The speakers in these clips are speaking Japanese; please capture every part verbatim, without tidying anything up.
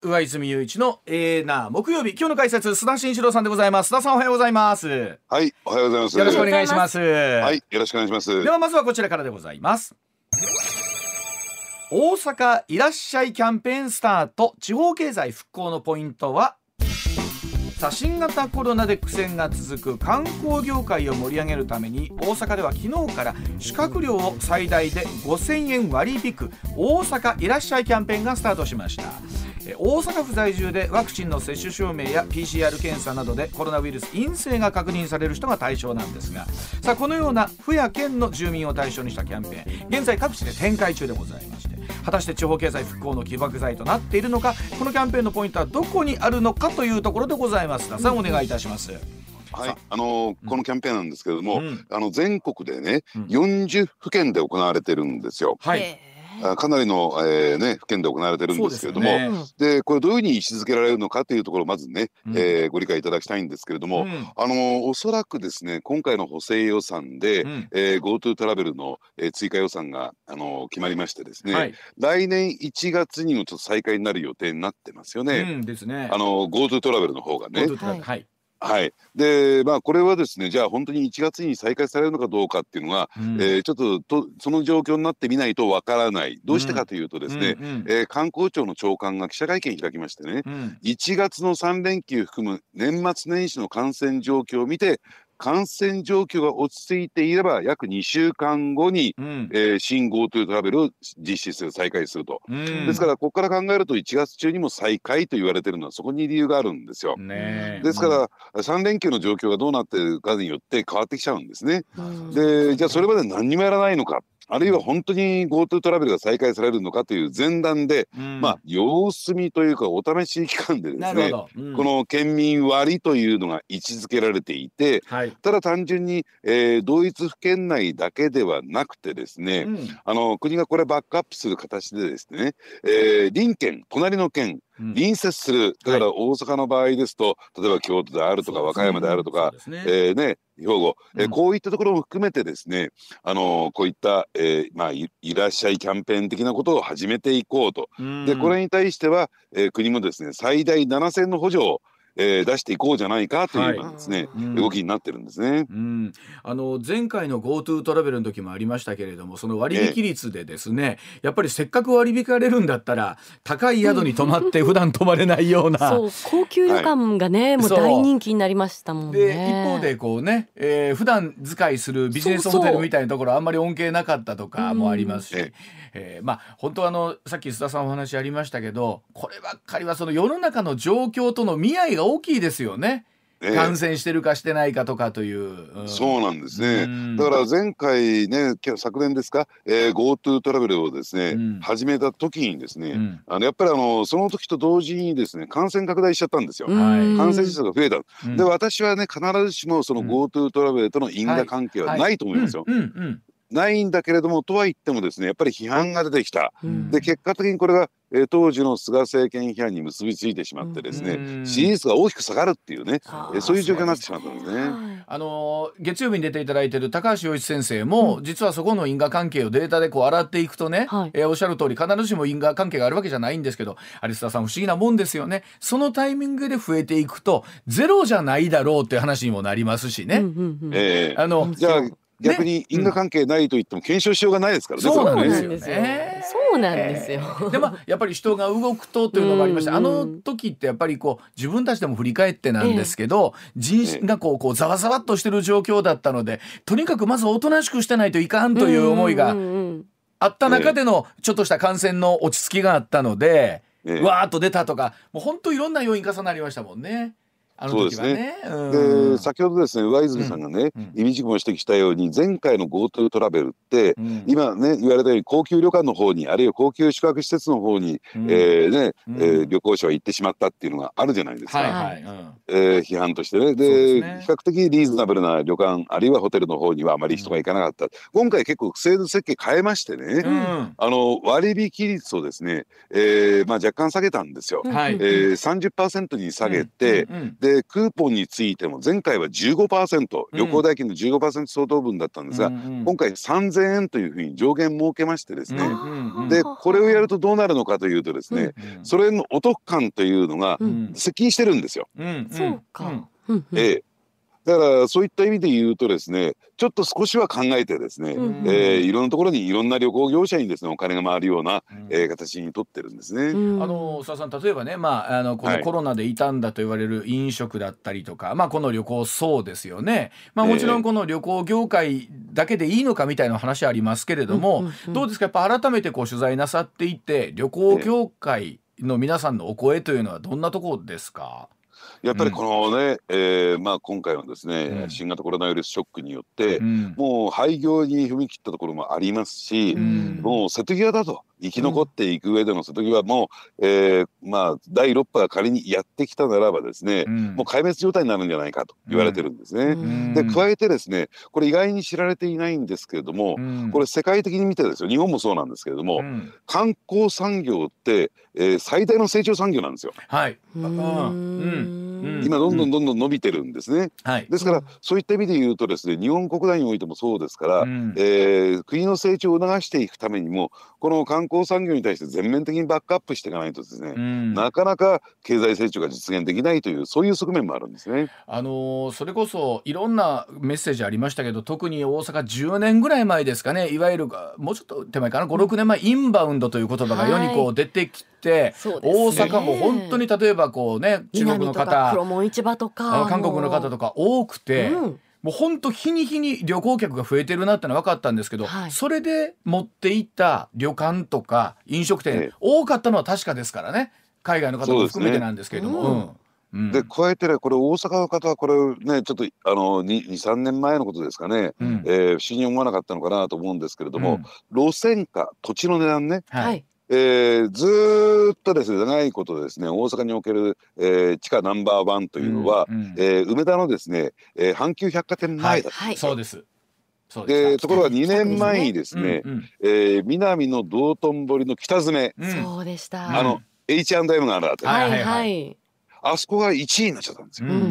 上泉雄一のエーナー木曜日、今日の解説須田慎一郎さんでございます。須田さん、おはようございます。はい、おはようございます。よろしくお願いします。はい、よろしくお願いします。ではまずはこちらからでございます。大阪いらっしゃいキャンペーンスタート、地方経済復興のポイントは。さあ、新型コロナで苦戦が続く観光業界を盛り上げるために、大阪では昨日から宿泊料を最大でごせんえん割り引く大阪いらっしゃいキャンペーンがスタートしました。大阪府在住でワクチンの接種証明や ピーシーアール 検査などでコロナウイルス陰性が確認される人が対象なんですが、さあこのような府や県の住民を対象にしたキャンペーン、現在各地で展開中でございまして、果たして地方経済復興の起爆剤となっているのか、このキャンペーンのポイントはどこにあるのかというところでございます。須田さん、お願いいたします。はい、あのー、このキャンペーンなんですけれども、うん、あの全国でね、うん、よんじゅっふけんで行われてるんですよ。はい、かなりの、えーね、府県で行われてるんですけれども、で、ね、でこれどういうふうに位置づけられるのかというところをまずね、うん、えー、ご理解いただきたいんですけれども、うん、あのおそらくですね、今回の補正予算で GoTo、うんえー、トラベルの、えー、追加予算が、あのー、決まりましてですね、はい、来年いちがつにもちょっと再開になる予定になってますよね。 GoTo トラベルの方がね。はいはい。でまあ、これはですね、じゃあ本当にいちがつに再開されるのかどうかっていうのは、うん、えー、ちょっ と, とその状況になってみないとわからない。どうしてかというとですね、うんうんうん、えー、観光庁の長官が記者会見開きましてね、うん、いちがつのさんれんきゅう含む年末年始の感染状況を見て、感染状況が落ち着いていれば約にしゅうかんごに、うん、えー、新 GoTo トラベルを実施する、再開すると、うん、ですからここから考えるといちがつ中にも再開と言われてるのはそこに理由があるんですよ、ね、ですからさん連休の状況がどうなってるかによって変わってきちゃうんですね、うん、でじゃあそれまで何にもやらないのか、あるいは本当に GoTo トラベルが再開されるのかという前段で、うん、まあ様子見というかお試し期間でですね、うん、この県民割というのが位置づけられていて、はい、ただ単純に、えー、同一府県内だけではなくてですね、うん、あの国がこれバックアップする形でですね、えー、隣県、隣の県、うん、隣接する、だから大阪の場合ですと、はい、例えば京都であるとか和歌山であるとか、ねえーね、兵庫、うん、えー、こういったところも含めてですね、あのー、こういった、えーまあ、い, いらっしゃいキャンペーン的なことを始めていこうと、うん、でこれに対しては、えー、国もですね最大ななせんの補助をえー、出していこうじゃないかというですね、はい、うん、動きになってるんですね、うん、あの前回の GoTo トラベルの時もありましたけれども、その割引率でですね、えー、やっぱりせっかく割り引かれるんだったら高い宿に泊まって普段泊まれないようなそう、高級旅館がね、はい、もう大人気になりましたもんね。で一方でこうね、えー、普段使いするビジネスホテルみたいなところあんまり恩恵なかったとかもありますし、うん、えー、まあ本当はあのさっき須田さんお話ありましたけど、こればっかりはその世の中の状況との見合いが大きいですよね。えー、感染してるかしてないかとかという、うん、そうなんですね、うん、だから前回ね、昨年ですか、えー、GoTo トラベルをですね、うん、始めた時にですね、うん、あのやっぱりあのその時と同時にですね感染拡大しちゃったんですよ、はい、感染者数が増えた、うん、で私はね必ずしもその GoTo トラベルとの因果関係はないと思いますよ。ないんだけれども、とは言ってもですねやっぱり批判が出てきた、うん、で結果的にこれが、えー、当時の菅政権批判に結びついてしまってですね、うん、支持率が大きく下がるっていうね、うん、そういう状況になってしまったんですね。はい、あの月曜日に出ていただいている高橋洋一先生も、うん、実はそこの因果関係をデータでこう洗っていくとね、はい、えー、おっしゃる通り必ずしも因果関係があるわけじゃないんですけど、有田さん不思議なもんですよね。そのタイミングで増えていくとゼロじゃないだろうっていう話にもなりますしね。じゃあ逆に因果関係ないと言っても検証しようがないですからね。そうなんですよね。そうなんですよ。でまあやっぱり人が動くとというのもありました。あの時ってやっぱりこう自分たちでも振り返ってなんですけど、えー、人心がこうこうざわざわっとしてる状況だったので、とにかくまずおとなしくしてないといかんという思いがあった中でのちょっとした感染の落ち着きがあったので、えー、わーっと出たとか、もう本当いろんな要因重なりましたもんね。ね、そうですね、うん、で先ほどですね上泉さんがね、うん、意味軸も指摘したように前回の GoTo トラベルって、うん、今ね言われたように高級旅館の方にあるいは高級宿泊施設の方に、うん、えーねうんえー、旅行者は行ってしまったっていうのがあるじゃないですか、はいはい、えー、批判としてね。で、ね、比較的リーズナブルな旅館あるいはホテルの方にはあまり人が行かなかった、うん、今回結構制度設計変えましてね、うん、あの割引率をですね、えーまあ、若干下げたんですよ、はい、えー、さんじゅっパーセント に下げて、うんうんうん、ででクーポンについても前回は じゅうごパーセント、 旅行代金の じゅうごパーセント 相当分だったんですが、うん、今回さんぜんえんというふうに上限設けましてですね、うん、でこれをやるとどうなるのかというとですね、うん、それのお得感というのが接近してるんですよ。そうか、ええ、だからそういった意味で言うとですね、ちょっと少しは考えてですね、うん、えー、いろんなところにいろんな旅行業者にですねお金が回るような、うん、えー、形にとってるんですね。あの須田さん、例えばね、まあ、あのこのコロナで傷んだと言われる飲食だったりとか、はい、まあ、この旅行そうですよね、まあ、もちろんこの旅行業界だけでいいのかみたいな話ありますけれども、えー、どうですか、やっぱ改めてこう取材なさっていて旅行業界の皆さんのお声というのはどんなところですか？やっぱりこのね、うん、えーまあ、今回はですね、うん、新型コロナウイルスショックによって、うん、もう廃業に踏み切ったところもありますし、うん、もう瀬戸際だと、生き残っていく上での瀬戸際もう、えーまあ、だいろっぽが仮にやってきたならばですね、うん、もう壊滅状態になるんじゃないかと言われてるんですね、うん、で加えてですね、これ意外に知られていないんですけれども、うん、これ世界的に見てですよ、日本もそうなんですけれども、うん、観光産業って、えー、最大の成長産業なんですよ。はい、うんうんうん、今どんどんどんどん伸びてるんですね、うん、ですからそういった意味で言うとですね、日本国内においてもそうですから、うん、えー、国の成長を促していくためにもこの観光産業に対して全面的にバックアップしていかないとですね、うん、なかなか経済成長が実現できないという、そういう側面もあるんですね。あのー、それこそいろんなメッセージありましたけど、特に大阪じゅうねんぐらい前ですかね、いわゆるもうちょっと手前かな、ごろくねんまえ、インバウンドという言葉が世にこう出てきて、はい、大阪も本当に例えばこうね、中国の方、黒門市場とか韓国の方とか多くて、うん、もうほんと日に日に旅行客が増えてるなってのは分かったんですけど、はい、それで持っていった旅館とか飲食店、ええ、多かったのは確かですからね、海外の方も含めてなんですけれども、そうですね、うんで加えてね、これ大阪の方はこれね、ちょっとあの にさんねんまえのことですかね、うんえー、不思議に思わなかったのかなと思うんですけれども、うん、路線価、土地の値段ね、はい、えー、ずっとですね長いことですね、大阪における、えー、地価ナンバーワンというのは、うんうんえー、梅田のですね、えー、阪急百貨店前だった、はいはい、そうですそうです。でところがにねんまえにですね、うんうんえー、南の道頓堀の北詰め、そうでした、あの エイチアンドエム があるあたり、はいはいはい、あそこがいちいになっちゃったんですよ、うんうんうんう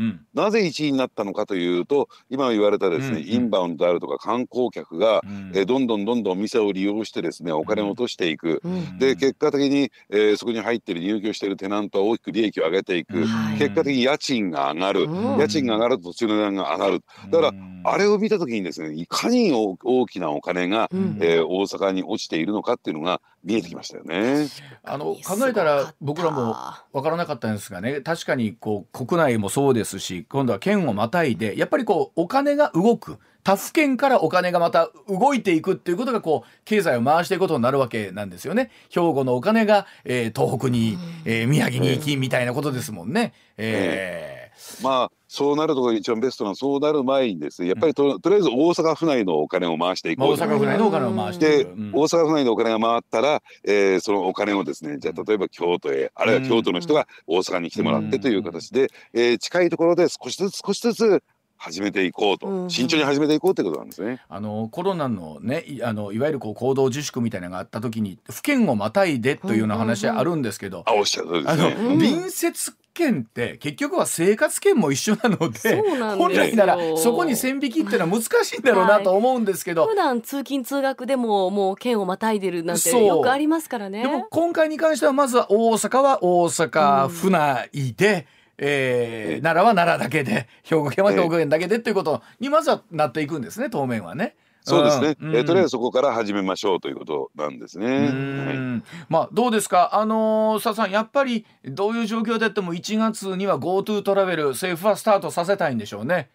ん、なぜいちいになったのかというと、今言われたですね、うんうん、インバウンドであるとか観光客が、うんえー、どんどんどんどん店を利用してですねお金を落としていく、うんうん、で結果的に、えー、そこに入っている入居しているテナントは大きく利益を上げていく、はい、結果的に家賃が上がる、うん、家賃が上がると土地の値段が上がる、だから、うん、あれを見た時にですねいかに大きなお金が、うんえー、大阪に落ちているのかっていうのが見えてきましたよね。あの考えたら僕らも分からなかったんですがね、確かにこう国内もそうですし、今度は県をまたいでやっぱりこうお金が動く、他府県からお金がまた動いていくっていうことがこう経済を回していくことになるわけなんですよね。兵庫のお金が、えー、東北に、えー、宮城に行きみたいなことですもんね、えーえー、まあそうなるところが一番ベストな、そうなる前にですねやっぱり と,、うん、とりあえず大阪府内のお金を回していこう、まあ、大阪府内のお金を回していく、うん、大阪府内のお金が回ったら、えー、そのお金をですねじゃあ例えば京都へ、あるいは京都の人が大阪に来てもらってという形で、うんえー、近いところで少しずつ少しずつ始めていこうと、慎重に始めていこうということなんですね。あのコロナのね、あのいわゆるこう行動自粛みたいなのがあった時に府県をまたいでというような話あるんですけど、うんうんうん、あおっしゃるとおりですね、あの、うん、隣接県って結局は生活圏も一緒なの で, なで本来ならそこに線引きっていうのは難しいんだろうなと思うんですけど、はい、普段通勤通学でももう県をまたいでるなんてよくありますからね。でも今回に関してはまずは大阪は大阪府内で、うんえー、奈良は奈良だけで、兵庫県は兵庫県だけでということにまずはなっていくんですね、当面はね。そうですね、うんえー、とりあえずそこから始めましょうということなんですね。うん、はいまあ、どうですか、あのー、須田さんやっぱりどういう状況であってもいちがつには GoTo トラベル政府はスタートさせたいんでしょうね。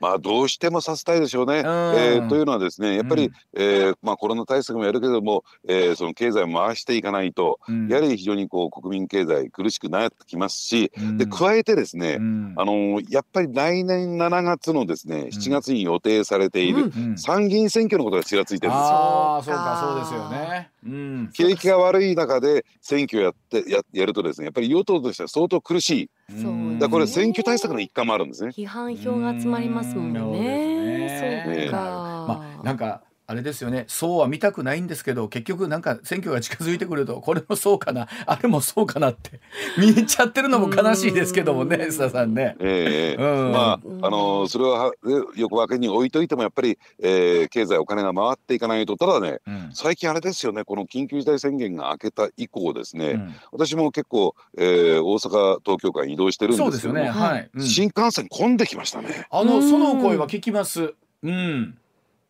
まあ、どうしてもさせたいでしょうね、えー、というのはですねやっぱり、うんえーまあ、コロナ対策もやるけれども、えー、その経済を回していかないと、うん、やはり非常にこう国民経済苦しくなってきますし、うん、で加えてですね、うんあのー、やっぱり来年しちがつのですねしちがつに予定されている参議院選挙のことがちらついてるんですよ、うんうん、あそうかそうですよね、うん、景気が悪い中で選挙をやって、や、やるとですねやっぱり与党としては相当苦しい、うん、だからこれ選挙対策の一環もあるんですね。批判票が集まりますもんね。そうですね。そうか。まあ、なんかあれですよね、そうは見たくないんですけど、結局なんか選挙が近づいてくるとこれもそうかなあれもそうかなって見えちゃってるのも悲しいですけどもね、須田さんね。ええー、まああのそれはよくわけに置いといてもやっぱり、えー、経済お金が回っていかないと。ただね、うん、最近あれですよね、この緊急事態宣言が明けた以降ですね、うん、私も結構、えー、大阪東京間移動してるんですけども、そうですよね、はい、うん、新幹線混んできましたね。あのその声は聞きます。うん、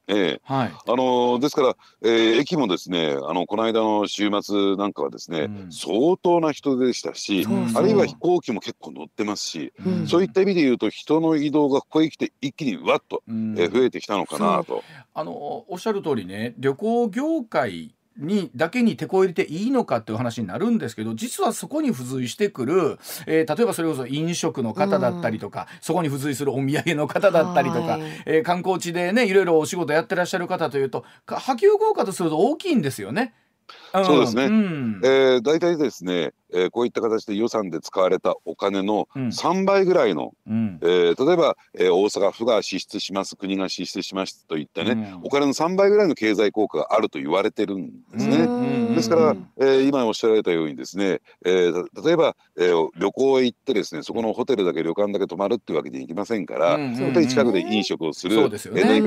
ええ、はい、あのですから、えー、駅もですね、あのこの間の週末なんかはですね、うん、相当な人でしたし、そうそう、あるいは飛行機も結構乗ってますし、うん、そういった意味でいうと人の移動がここへ来て一気にわっと、うん、えー、増えてきたのかなと。あのおっしゃる通りね、旅行業界にだけに手こ入れていいのかっていう話になるんですけど、実はそこに付随してくる、えー、例えばそれこそ飲食の方だったりとか、うん、そこに付随するお土産の方だったりとか、えー、観光地でねいろいろお仕事やってらっしゃる方というと波及効果とすると大きいんですよね。そうですね、うん、えー、大体ですね、えー、こういった形で予算で使われたお金のさんばいぐらいの、うん、えー、例えば、えー、大阪府が支出します、国が支出しますといったね、うん、お金のさんばいぐらいの経済効果があると言われてるんですね。ですから、えー、今おっしゃられたようにですね、えー、例えば、えー、旅行へ行ってですね、そこのホテルだけ旅館だけ泊まるっていうわけにいきませんから、うん、本当に近くで飲食をする、何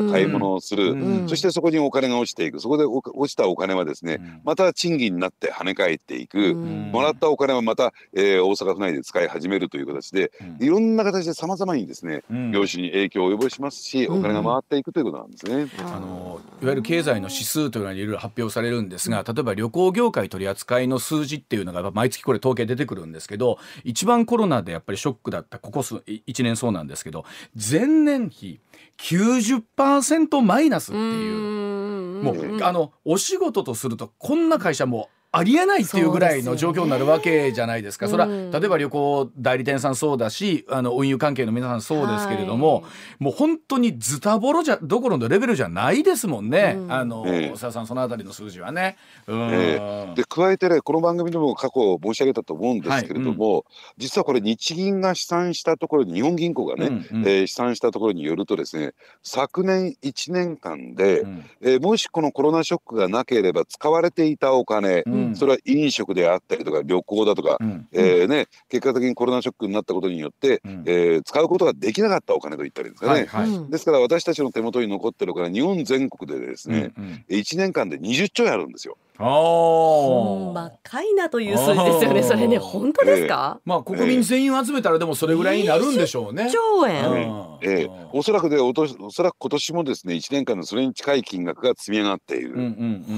か買い物をする、うん、そしてそこにお金が落ちていく。そこで落ちたお金はですね、うん、また賃金になって跳ね返っていく、もらったお金はまた、えー、大阪府内で使い始めるという形で、うん、いろんな形でさまざまにですね、うん、業種に影響を及ぼしますし、お金が回っていくということなんですね。うん、あのいわゆる経済の指数というのがいろいろ発表されるんですが、例えば旅行業界取り扱いの数字っていうのが毎月これ統計出てくるんですけど、一番コロナでやっぱりショックだったここ数いちねんそうなんですけど、前年比 きゅうじゅっパーセント マイナスっていう、もうあのお仕事とするとこんな会社もありえないっていうぐらいの状況になるわけじゃないですか。それは例えば旅行代理店さんそうだし、あの運輸関係の皆さんそうですけれども、はい、もう本当にズタボロじゃどころのレベルじゃないですもんね、うん、あの、ええ、須田さんそのあたりの数字はね、うん、ええ、で加えてね、この番組でも過去申し上げたと思うんですけれども、はい、うん、実はこれ日銀が試算したところ、日本銀行がね、うんうん、えー、試算したところによるとですね、昨年いちねんかんで、うん、えー、もしこのコロナショックがなければ使われていたお金、うん、それは飲食であったりとか旅行だとか、うん、えーね、結果的にコロナショックになったことによって、うん、えー、使うことができなかったお金といったりですかね、はいはい、ですから私たちの手元に残ってるから日本全国でですね、うんうん、いちねんかんでにじゅっちょうえんあるんですよ。ほんまかいなという数字ですよね。それね、本当ですか、えー、まあ国民全員集めたらでもそれぐらいになるんでしょうね。にじゅっちょうえん、えーえー、おそらくでおとおそらく今年もですねいちねんかんのそれに近い金額が積み上がっている、うんうんう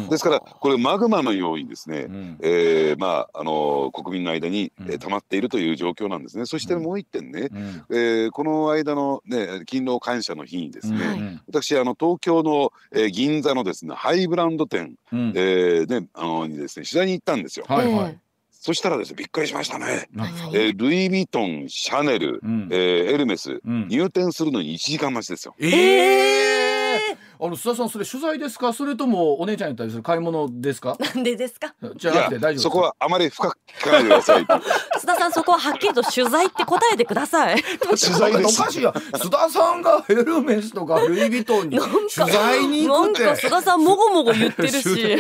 ん、ですからこれマグマのようにですね、うん、えー、まああのー、国民の間に、えー、溜まっているという状況なんですね。そしてもう一点ね、うん、えー、この間の、ね、勤労感謝の日にですね、うん、私あの東京の、えー、銀座のですねハイブランド店、うん、えーね、あのにですね取材に行ったんですよ。はいはい、そしたらですね、びっくりしましたね、えー、ルイ・ヴィトン、シャネル、うん、えー、エルメス、うん、入店するのにいちじかんまちですよ。えーあの須田さん、それ取材ですか、それともお姉ちゃんに対する買い物ですか。なんでですか。じゃなくて大丈夫ですか。そこはあまり深く聞かないでください。須田さん、そこははっきりと取材って答えてください。取材です。おかしいや、須田さんがヘルメスとかルイ・ヴィトンに取材に行くってなんか須田さんもごもご言ってるし、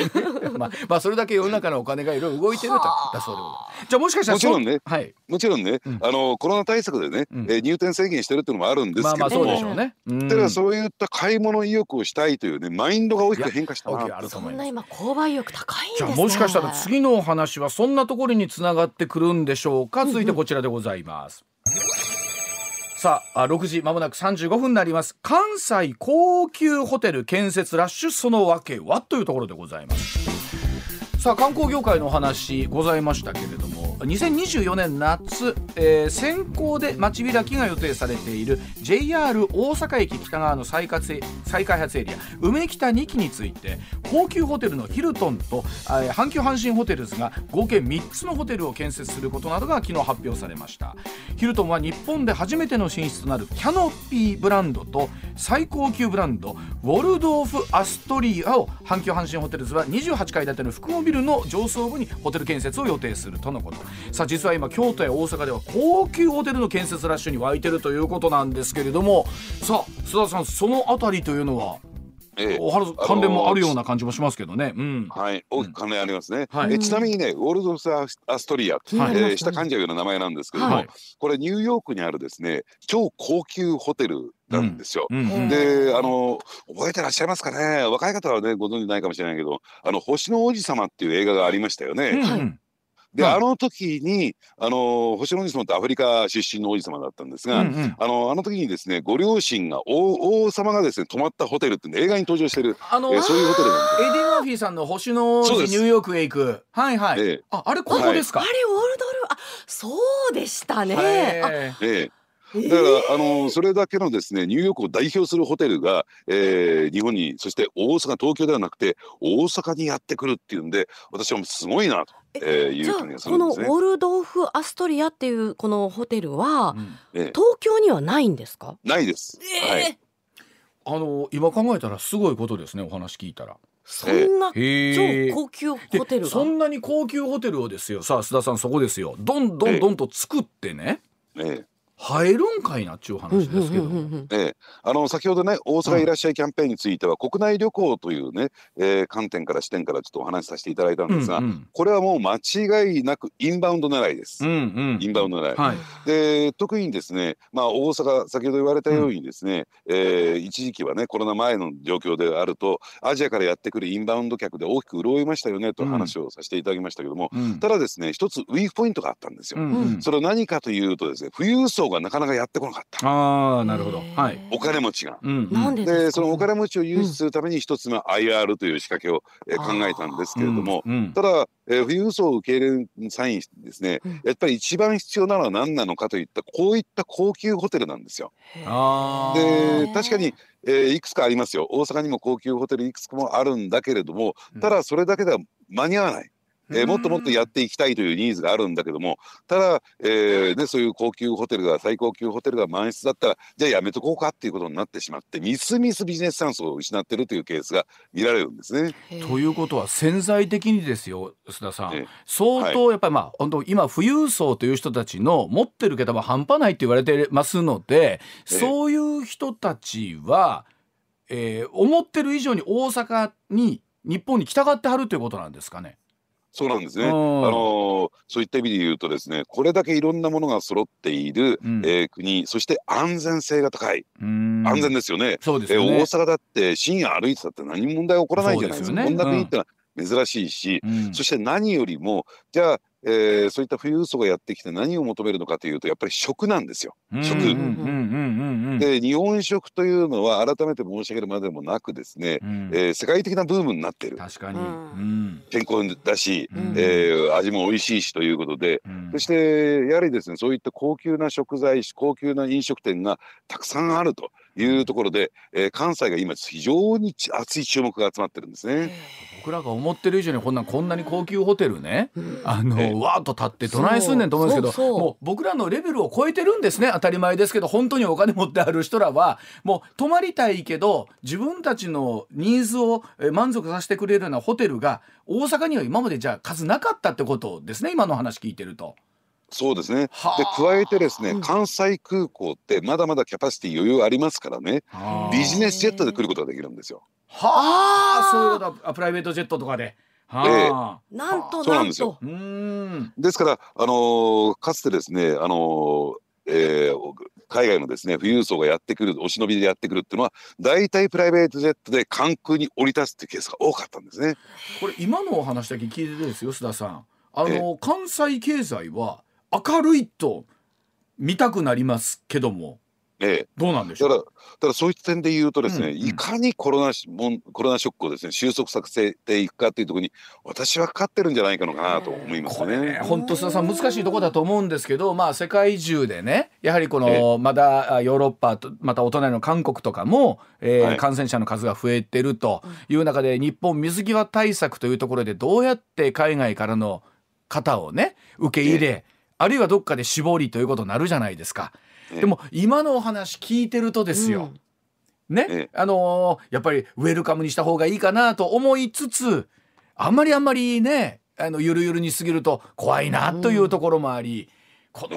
まあ、まあそれだけ世の中のお金がいろいろ動いてるとだそうでございます。じゃあもしかしたらもちろんね、はい、もちろんね、うん、あのコロナ対策でね、うん、えー、入店制限してるっていうのもあるんですけども、まあまあそうでしょうね、うん、だからそういった買い物意欲をしたいというね、マインドが大きく変化したな。そんな今購買意欲高いんですね。じゃあもしかしたら次のお話はそんなところにつながってくるんでしょうか。続いてこちらでございます、うんうん、さあろくじまもなくさんじゅうごふんになります。関西高級ホテル建設ラッシュ、その訳はというところでございます。さあ観光業界のお話ございましたけれども、にせんにじゅうよねん夏、えー、先行で街開きが予定されている ジェイアール 大阪駅北側の再開発エリア梅北にきについて、高級ホテルのヒルトンと、えー、阪急阪神ホテルズが合計みっつのホテルを建設することなどが昨日発表されました。ヒルトンは日本で初めての進出となるキャノピーブランドと最高級ブランドウォルドーフアストリアを阪急阪神ホテルズはにじゅうはちかい建ての複合ビルの上層部にホテル建設を予定するとのこと。さあ実は今京都や大阪では高級ホテルの建設ラッシュに沸いているということなんですけれども、さあ須田さん、そのあたりというのは。ええ、おはる関連もあるような感じもしますけどね、うん、はい、大きく関連ありますね、うんはい、えちなみにね、ウォルドス・アストリア、はいえー、下噛んじゃうような名前なんですけども、はい、これニューヨークにあるですね超高級ホテルなんですよ、うんうん、であの覚えてらっしゃいますかね、若い方はねご存じないかもしれないけど「あの星の王子様」っていう映画がありましたよね。うんうんで、はい、あの時にあの星の王子様ってアフリカ出身の王子様だったんですが、うんうん、あのあの時にですねご両親が 王, 王様がですね泊まったホテルって、ね、映画に登場してる、あのーえー、そういうホテルなんで、エディ・マーフィーさんの星の王子ニューヨークへ行く、はいはい、えー、あ, あれここですか、はい、あれオールドルあそうでしたね、えーだから、えー、あのそれだけのですねニューヨークを代表するホテルが、えー、日本にそして大阪東京ではなくて大阪にやってくるっていうんで、私はすごいなと、えー、いう感じがするんですね。このウォルドーフ・アストリアっていうこのホテルは、うんえー、東京にはないんですか？ないです、えーはい、あの今考えたらすごいことですね、お話聞いたら。そんな超高級ホテルがそんなに高級ホテルをですよ、さあ須田さんそこですよ、どんどんどんと作ってね、えーえー入るんかいなっちゅう話ですけど、ええ、あの先ほどね大阪いらっしゃいキャンペーンについては、うん、国内旅行というね、えー、観点から視点からちょっとお話しさせていただいたんですが、うんうん、これはもう間違いなくインバウンド狙いです、うんうん、インバウンド狙い、はい、で特にですね、まあ、大阪先ほど言われたようにですね、うんえー、一時期はねコロナ前の状況であるとアジアからやってくるインバウンド客で大きく潤いましたよねと話をさせていただきましたけども、うん、ただですね一つウィークポイントがあったんですよ、うんうん、それは何かというとですね、富裕層がなかなかやってこなかった。あーなるほど、はい、お金持ちが、うん、なんでですかね、でそのお金持ちを誘致するために一つの アイアール という仕掛けを、えー、考えたんですけれども、うんうん、ただ、えー、富裕層を受け入れる際にですね、うん、やっぱり一番必要なのは何なのかといったこういった高級ホテルなんですよ。あで確かに、えー、いくつかありますよ、大阪にも高級ホテルいくつかもあるんだけれども、ただそれだけでは間に合わない、えー、もっともっとやっていきたいというニーズがあるんだけども、ただ、えーね、そういう高級ホテルが最高級ホテルが満室だったらじゃあやめとこうかっていうことになってしまって、みすみすビジネスチャンスを失ってるというケースが見られるんですね。ということは潜在的にですよ須田さん、相当やっぱり、まあ、本当今富裕層という人たちの持ってる方は半端ないって言われてますので、そういう人たちは、えー、思ってる以上に大阪に日本に来たがってはるということなんですかね。そうなんですね、あのそういった意味で言うとですね、これだけいろんなものが揃っている、うんえー、国、そして安全性が高い、うん安全ですよね。そうですね、えー、大阪だって深夜歩いてたって何も問題起こらないじゃないですか。そうですよね、こんな国ってのは珍しいし、うん、そして何よりもじゃあ、えー、そういった富裕層がやってきて何を求めるのかというとやっぱり食なんですよ、食で日本食というのは改めて申し上げるまでもなくですね、うんえー、世界的なブームになっている。確かに、うん、健康だし、うんえー、味も美味しいしということで、うん、そしてやはりですねそういった高級な食材高級な飲食店がたくさんあるというところで、えー、関西が今非常に熱い注目が集まってるんですね。僕らが思ってる以上にこんな、こんなに高級ホテルね、うん、あの、えー、わーっと立ってどないすんねんと思うんですけど、そうそうそう、もう僕らのレベルを超えてるんですね。当たり前ですけど本当にお金持ってある人らはもう泊まりたいけど自分たちのニーズを満足させてくれるようなホテルが大阪には今までじゃあ数なかったってことですね、今の話聞いてると。そうですね、で加えてですね、うん、関西空港ってまだまだキャパシティ余裕ありますからね、ビジネスジェットで来ることができるんですよ。はあ、そういうことはプライベートジェットとかで、はあ、なんとなんと、うーんですから、あのー、かつてですね、あのーえー、海外のですね富裕層がやってくる、お忍びでやってくるっていうのは大体プライベートジェットで関空に降り立つっていうケースが多かったんですね。これ今のお話だけ聞いててですよ須田さん、あの関西経済は明るいと見たくなりますけども、ええ、どうなんでしょう。だから、だからそういった点で言うとですね、うんうん、いかにコロナ、コロナショックをですね収束させていくかっていうところに私はかかってるんじゃないかのかなと思いますね。本当須田さん難しいところだと思うんですけど、まあ、世界中でねやはりこのまだヨーロッパとまたお隣の韓国とかも、えーはい、感染者の数が増えてるという中で日本水際対策というところでどうやって海外からの方をね受け入れ、ええあるいはどっかで絞りということになるじゃないですか。でも今のお話聞いてるとですよ、うん、ね、あのー、やっぱりウェルカムにした方がいいかなと思いつつ、あんまりあんまりねあのゆるゆるに過ぎると怖いなというところもあり、この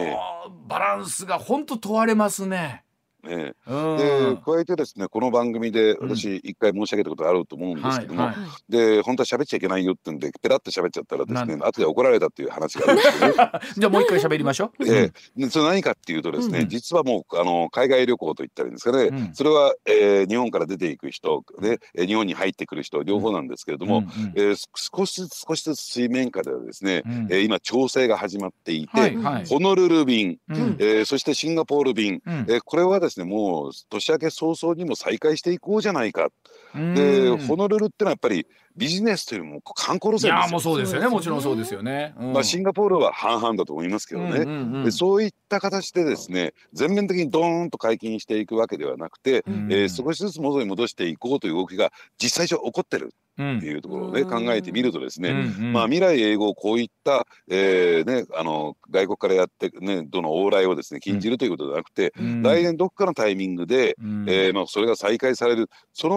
バランスが本当問われますね。ねうん、で加えてですね、この番組で私一回申し上げたことあると思うんですけども、うんはいはい、で本当は喋っちゃいけないよってんでペラッと喋っちゃったらですね、後で怒られたっていう話があるんですけど、ね、じゃあもう一回喋りましょう。えー、それ何かっていうとですね、うん、実はもうあの海外旅行といったらいいんですかね、うん、それは、えー、日本から出ていく人で日本に入ってくる人両方なんですけれども、うんうんえー、少しずつ少しずつ水面下ではですね、うんえー、今調整が始まっていて、はいはい、ホノルル便、うんえー、そしてシンガポール便、うんえー、これはですねもう年明け早々にも再開していこうじゃないか。でホノルルってのはやっぱりビジネスというのも観光路線ですよ。いやもうそうですよね、もちろんそうですよね、うんまあ、シンガポールは半々だと思いますけどね、うんうんうん、でそういった形でですね全面的にドーンと解禁していくわけではなくて、うんうんえー、少しずつ元に戻していこうという動きが実際上起こってるっていうところをね、うん、考えてみるとですね、うんうんまあ、未来永劫こういった、えーね、あの外国からやって、ね、どの往来をですね禁じるということではなくて、うん、来年どこかのタイミングで、うんえーまあ、それが再開されるそ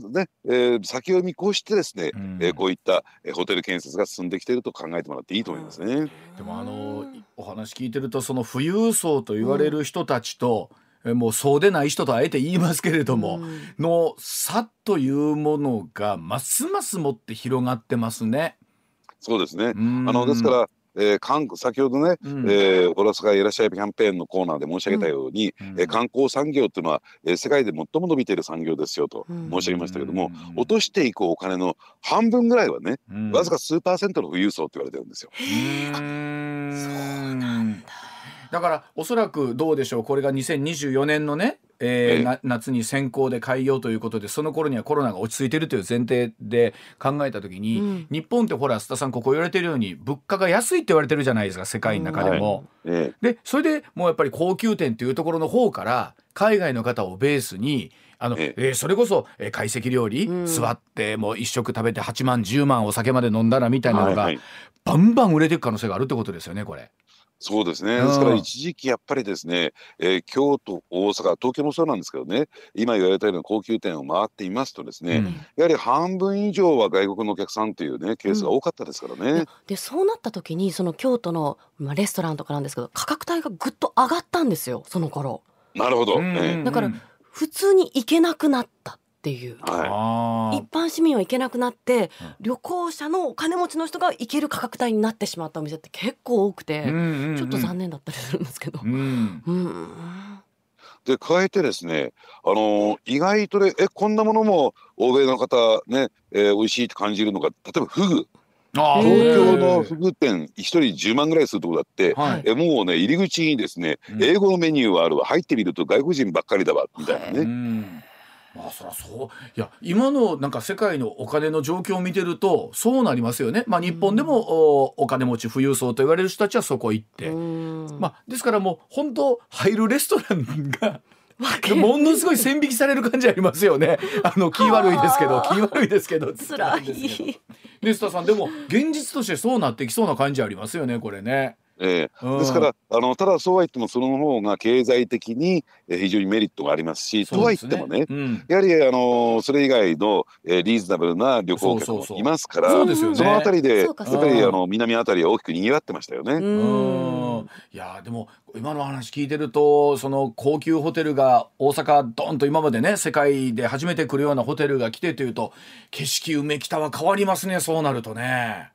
の、ねえー、先を見越してですねうんえー、こういった、えー、ホテル建設が進んできていると考えてもらっていいと思いますね。でもあのお話聞いてるとその富裕層と言われる人たちと、うん、もうそうでない人とあえて言いますけれども、うん、の差というものがますますもって広がってますね。そうですね、うん、あのですからえー、観先ほどね、うんえー、小田さんがいらっしゃいキャンペーンのコーナーで申し上げたように、うんえー、観光産業というのは、えー、世界で最も伸びている産業ですよと申し上げましたけども、うん、落としていくお金の半分ぐらいはね、うん、わずか数パーセントの富裕層って言われてるんですよ。へー、そうなんだ。だからおそらくどうでしょう、これがにせんにじゅうよねんのね、えーえー、な夏に先行で開業ということで、その頃にはコロナが落ち着いているという前提で考えたときに、うん、日本ってほら須田さんここ言われているように物価が安いって言われてるじゃないですか、世界の中でも、うんはいえー、でそれでもうやっぱり高級店というところの方から海外の方をベースにあのええー、それこそ懐、えー、石料理、うん、座ってもう一食食べてはちまんじゅうまんお酒まで飲んだらみたいなのが、はいはい、バンバン売れていく可能性があるってことですよねこれ。そうですね、ですから一時期やっぱりですね、えー、京都大阪東京もそうなんですけどね、今言われたような高級店を回っていますとですね、うん、やはり半分以上は外国のお客さんというねケースが多かったですからね、うん、でそうなった時にその京都の、まあ、レストランとかなんですけど価格帯がぐっと上がったんですよその頃。なるほど、ね、だから普通に行けなくなったっていう、はい、一般市民は行けなくなって旅行者のお金持ちの人が行ける価格帯になってしまったお店って結構多くて、うんうんうん、ちょっと残念だったりするんですけど、うんうん、で加えてですね、あのー、意外とねえこんなものも欧米の方ね、えー、美味しいと感じるのが、例えばフグ、あ東京のフグ店ひとりじゅうまんぐらいするとこだって、はい、えもうね入り口にですね、うん、英語のメニューはあるわ、入ってみると外国人ばっかりだわみたいなね、はいうんまあ、そらそういや今のなんか世界のお金の状況を見てるとそうなりますよね、まあ、日本でも お, お金持ち富裕層と言われる人たちはそこ行って、まあ、ですからもう本当入るレストランがものすごい線引きされる感じありますよね。あの気悪いですけど気悪いですけどつらいで須田さんでも現実としてそうなってきそうな感じありますよねこれね。えー、ですからあのただそうは言ってもその方が経済的に、えー、非常にメリットがありますし、とは言ってもね、うん、やはり、あのー、それ以外の、えー、リーズナブルな旅行客もいますから、 そ, う そ, う そ, う そ, そのあたりでやっぱりあの南あたりは大きく賑わってましたよね。うんいやでも今の話聞いてるとその高級ホテルが大阪ドンと今までね世界で初めて来るようなホテルが来てというと景色梅北は変わりますね、そうなるとね。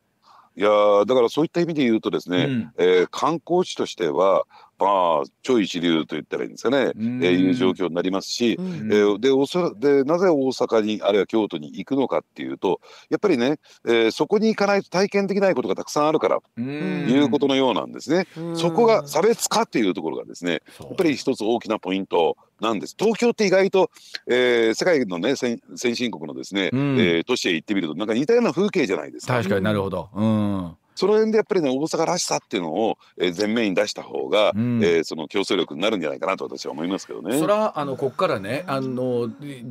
いやだからそういった意味で言うとですね、うんえー、観光地としてはまあ超一流と言ったらいいんですかね、うんえー、いう状況になりますし、うんえー、でおそらでなぜ大阪にあるいは京都に行くのかっていうとやっぱりね、えー、そこに行かないと体験できないことがたくさんあるから、うん、いうことのようなんですね、うん、そこが差別化っていうところがですねやっぱり一つ大きなポイントなんです。東京って意外と、えー、世界のね先進国のですね、うんえー、都市へ行ってみるとなんか似たような風景じゃないですか。確かになるほど、うんその辺でやっぱりね大阪らしさっていうのを前面に出した方が、うんえー、その競争力になるんじゃないかなと私は思いますけどね。そらあのこっからねあの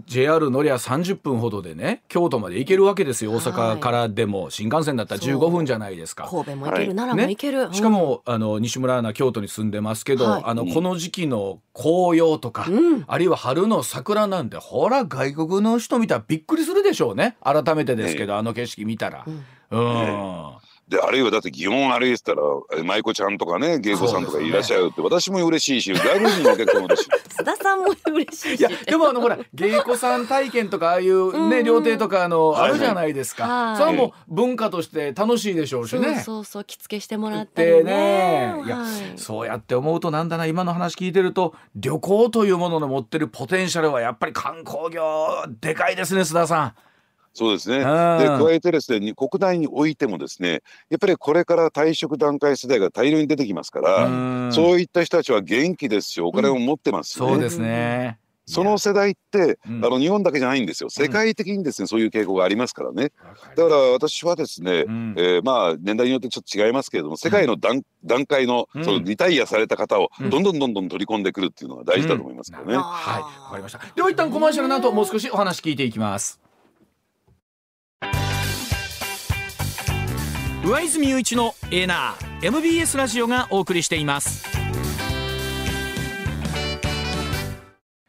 ジェイアール 乗りゃさんじゅっぷんほどでね京都まで行けるわけですよ。大阪からでも新幹線だったらじゅうごふんじゃないですか。神戸も行ける、はい、奈良も行ける、ねうん、しかもあの西村アナ京都に住んでますけど、はい、あのこの時期の紅葉とか、うん、あるいは春の桜なんでほら外国の人見たらびっくりするでしょうね。改めてですけど、えー、あの景色見たら、うん、うんえーで、あるいはだって祇園歩いてたら舞子ちゃんとかね、芸子さんとかいらっしゃるって、ね、私も嬉しいし、外国人のお客さんも嬉しい須田さんも嬉しいし、いやでもあのほら芸子さん体験とかああいうね料亭とかあのあるじゃないですか、はいはい、それはもう文化として楽しいでしょうしね、そうそう着付けしてもらったり ね, ね、いや、はい、そうやって思うとなんだな、今の話聞いてると旅行というものの持ってるポテンシャルはやっぱり観光業でかいですね、須田さん。そうですね。で加えてですね、国内においてもですね、やっぱりこれから退職段階世代が大量に出てきますから、そういった人たちは元気ですしお金を持ってますよね、うん、そうですね。その世代って、うん、あの日本だけじゃないんですよ、世界的にですね、うん、そういう傾向がありますからね。だから私はですね、うん、えー、まあ年代によってちょっと違いますけれども、世界の、うん、段階 の, そのリタイアされた方をどんどんどんどん取り込んでくるっていうのが大事だと思いますからね、うんうん、はい、わかりました。では一旦コマーシャルの後もう少しお話聞いていきます。上泉雄一のエナー エムビーエス ラジオがお送りしています。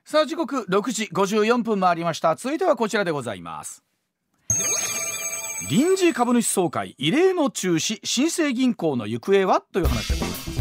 さあ時刻ろくじごじゅうよんぷん回りました。続いてはこちらでございます。臨時株主総会異例の中止、新生銀行の行方は、という話でございます。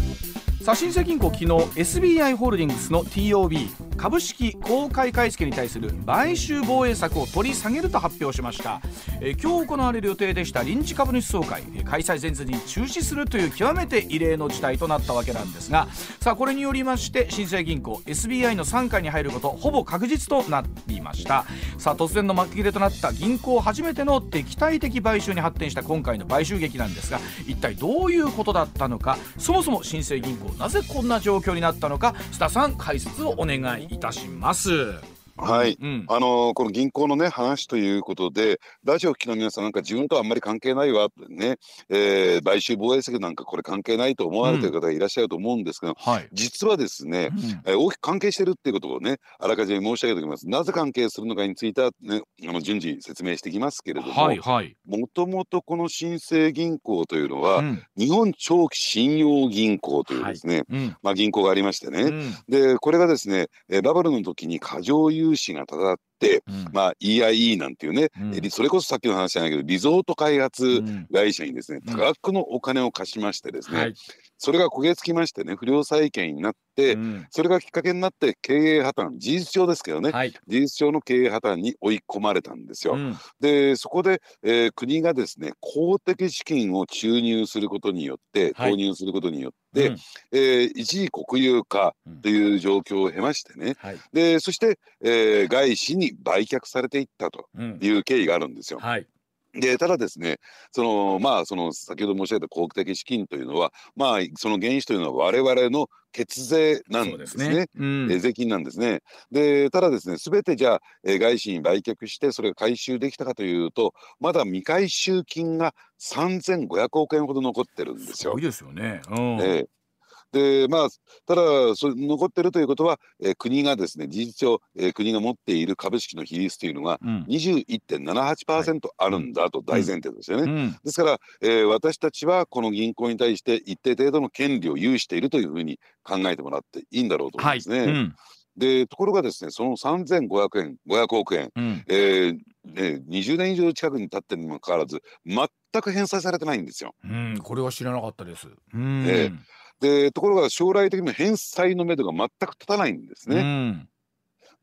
さあ新生銀行、昨日 エスビーアイ ホールディングスの ティーオービー 株式公開買い付けに対する買収防衛策を取り下げると発表しました。えー、今日行われる予定でした臨時株主総会、えー、開催前日に中止するという極めて異例の事態となったわけなんですが、さあこれによりまして新生銀行 エスビーアイ の傘下に入ることほぼ確実となりました。さあ突然の幕切れとなった銀行初めての敵対的買収に発展した今回の買収劇なんですが、一体どういうことだったのか、そもそも新生銀行なぜこんな状況になったのか、須田さん解説をお願いいたします。はい、うん、あのこの銀行のね話ということで、ラジオ聴きの皆さんなんか自分とはあんまり関係ないわってね、えー、買収防衛策なんかこれ関係ないと思われてる方がいらっしゃると思うんですけど、うん、はい、実はですね、うん、えー、大きく関係してるっていうことをねあらかじめ申し上げておきます。なぜ関係するのかについては、ね、あの順次説明していきますけれども、はいはい、もともとこの新生銀行というのは、うん、日本長期信用銀行というですね、はい、うん、まあ、銀行がありましてね、うん、でこれがですね、えー、バブルの時に過剰融融資がたたって、うん、まあ、イーアイイー なんていうね、うん、それこそさっきの話じゃないけどリゾート開発会社にですね、うん、多額のお金を貸しましてですね、うん、はい、それが焦げつきましてね不良債権になって、うん、それがきっかけになって経営破綻、事実上ですけどね、はい、事実上の経営破綻に追い込まれたんですよ、うん、でそこで、えー、国がですね公的資金を注入することによって、はい、投入することによってで、うん、えー、一時国有化という状況を経ましてね、うん、はい、でそして、えー、外資に売却されていったという経緯があるんですよ、うん、はい、でただですね、そのまあその先ほど申し上げた公的資金というのは、まあその原資というのは我々の血税なんですね。そうですね、うん、え税金なんですね。でただですね、すべてじゃあ、えー、外資に売却してそれが回収できたかというと、まだ未回収金がさんぜんごひゃくおくえんほど残ってるんですよ。すごいですよね。うん、えーでまあ、ただそれ残ってるということは、えー、国がですね事実上、えー、国が持っている株式の比率というのが にじゅういってんななはちパーセント あるんだと大前提ですよね、うんうん、ですから、えー、私たちはこの銀行に対して一定程度の権利を有しているというふうに考えてもらっていいんだろうと思いますね、はい、うん、でところがですねそのさんぜんごひゃくえんごひゃくおくえん、うん、えーね、にじゅうねん以上近くに経ってるにもかかわらず全く返済されてないんですよ、うん、これは知らなかったです、うん、えーでところが将来的に返済のめどが全く立たないんですね、うん、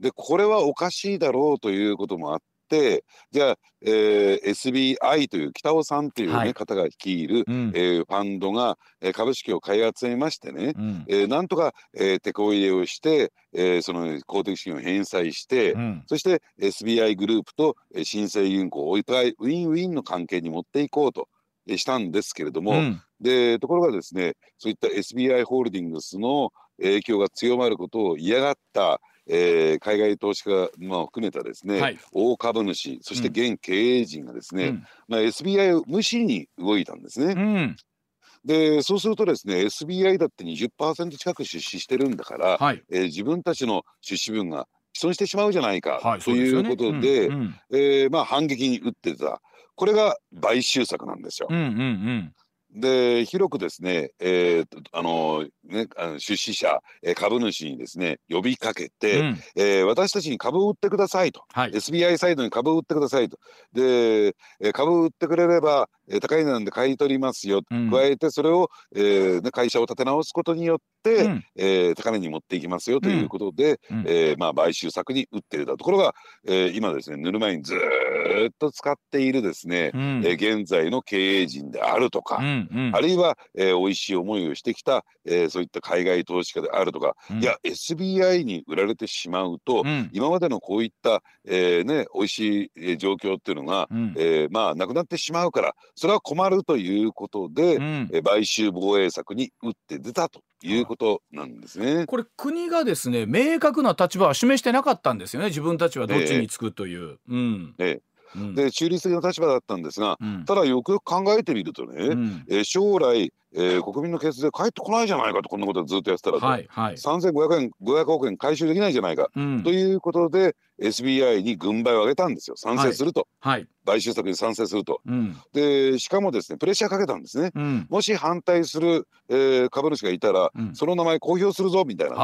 でこれはおかしいだろうということもあって、じゃあ、えー、エスビーアイ という北尾さんという、ね、はい、方が率いる、うん、えー、ファンドが、えー、株式を買い集めましてね、うん、えー、なんとか、えー、手こ入れをして、えー、その公的資金を返済して、うん、そして エスビーアイ グループと、えー、新生銀行をお互いウィンウィンの関係に持っていこうとしたんですけれども、うん、でところがですねそういった エスビーアイ ホールディングスの影響が強まることを嫌がった、えー、海外投資家も含めたですね、はい、大株主そして現経営陣がですね、うん、まあ、エスビーアイ を無視に動いたんですね、うん、でそうするとですね エスビーアイ だって にじゅっパーセント 近く出資してるんだから、はい、えー、自分たちの出資分が既存してしまうじゃないか、はい、ということで反撃に打ってた、これが買収策なんですよ、うんうんうん、で広くですね、えーあのね、あの出資者、えー、株主にですね呼びかけて、うん、えー、私たちに株を売ってくださいと、はい、エスビーアイ サイドに株を売ってくださいと、で株を売ってくれれば高い値段で買い取りますよ、うん、加えてそれを、えー、会社を立て直すことによって、うん、えー、高値に持っていきますよということで、うんうん、えーまあ、買収策に打っているだところが、えー、今ですねぬるま湯にずっと使っているですね、うん、えー、現在の経営陣であるとか、うんうん、あるいは、えー、美味しい思いをしてきた、えー、そういった海外投資家であるとか、うん、いや エスビーアイ に売られてしまうと、うん、今までのこういった、えーね、美味しい状況っていうのが、うん、えーまあ、なくなってしまうからそれは困るということで、うん、え買収防衛策に打って出たということなんですね。これ国がですね明確な立場は示してなかったんですよね。自分たちはどっちにつくという、えーうんえーで中立的な立場だったんですが、うん、ただよくよく考えてみるとね、うん、え将来、えー、国民の血税返ってこないじゃないかとこんなことずっとやってたら、はいはい、さんぜんごひゃくおくえん回収できないじゃないか、うん、ということで エスビーアイ に軍配を上げたんですよ。賛成すると、はいはい、買収策に賛成すると、うん、でしかもですねプレッシャーかけたんですね、うん、もし反対する、えー、株主がいたら、うん、その名前公表するぞみたいな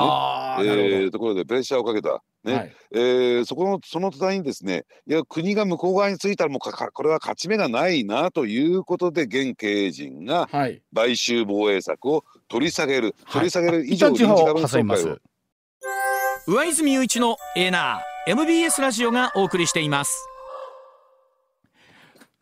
ね、えー、ところでプレッシャーをかけたね、はい、えー、そこのその途端にですねいや国が向こう側についたらもうかこれは勝ち目がないなということで現経営陣が買収防衛策を取り下げる、はい、取り下げる以上、はい、臨時株主総会を上泉雄一のエーナー エムビーエス ラジオがお送りしています。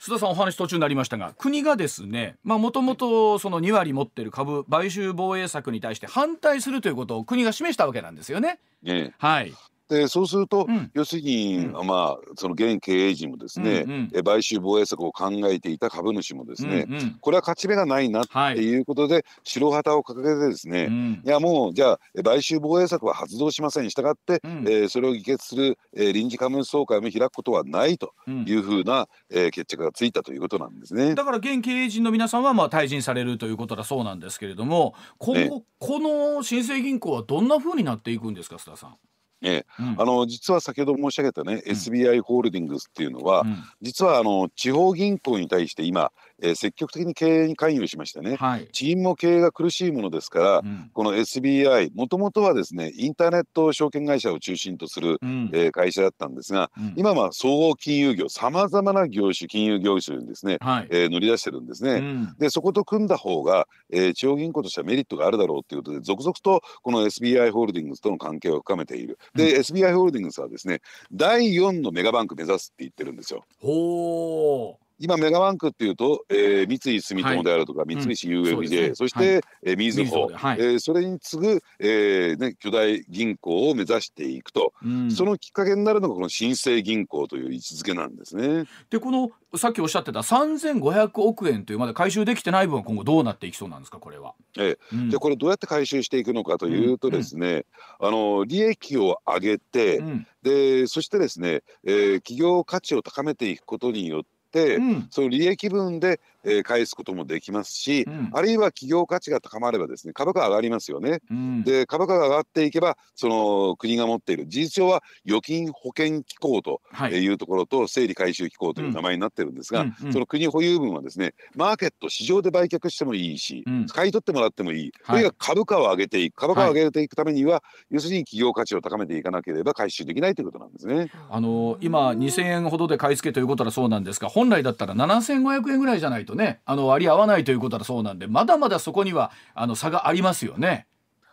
須田さんお話途中になりましたが国がですねもともとそのにわり持ってる株買収防衛策に対して反対するということを国が示したわけなんですよね。ね、はい、でそうすると、うん、要するに、うん、まあその現経営陣もですね、うんうん、買収防衛策を考えていた株主もですね、うんうん、これは勝ち目がないなっていうことで、はい、白旗を掲げてですね、うん、いやもうじゃあ買収防衛策は発動しません。したがって、うん、えー、それを議決する、えー、臨時株主総会も開くことはないというふうな、うん、えー、決着がついたということなんですね。だから現経営陣の皆さんはまあ退陣されるということだそうなんですけれども今後、ね、この新生銀行はどんなふうになっていくんですか須田さん。ええ、うん、あの実は先ほど申し上げたね、うん、エスビーアイ ホールディングスっていうのは、うん、実はあの地方銀行に対して今、えー、積極的に経営に関与しましてね、はい、地銀も経営が苦しいものですから、うん、この エスビーアイ もともとはですねインターネット証券会社を中心とする、うん、えー、会社だったんですが、うん、今は総合金融業さまざまな業種金融業種にですね、はい、えー、乗り出してるんですね、うん、でそこと組んだ方が、えー、地方銀行としてはメリットがあるだろうということで続々とこの エスビーアイ ホールディングスとの関係を深めている。で、うん、エスビーアイ ホールディングスはですねだいよんのメガバンク目指すって言ってるんですよ。ほー、今メガバンクっていうと、えー、三井住友であるとか、はい、三菱 ユーエフジェー、うん、そ, そして、はい、えー、みずほ、はい、えー、それに次ぐ、えーね、巨大銀行を目指していくと、うん、そのきっかけになるのがこの新生銀行という位置づけなんですね。でこのさっきおっしゃってたさんぜんごひゃくおくえんというまだ回収できてない分は今後どうなっていきそうなんですかこれは。ええ、うん、じゃあこれどうやって回収していくのかというとですね、うんうん、あの利益を上げて、うん、でそしてですね、えー、企業価値を高めていくことによってうん、その利益分で、えー、返すこともできますし、うん、あるいは企業価値が高まればですね株価が上がりますよね、うん、で株価が上がっていけばその国が持っている事実上は預金保険機構というところと整理回収機構という名前になってるんですが、うんうんうん、その国保有分はですねマーケット市場で売却してもいいし、うん、買い取ってもらってもいい、はい、あるいは株価を上げていく株価を上げていくためには、はい、要するに企業価値を高めていかなければ回収できないということなんですね。あの今にせんえんほどで買い付けということだそうなんですが本来だったらななせんごひゃくえんぐらいじゃないとねあの割り合わないということだそうなんでまだまだそこにはあの差がありますよね。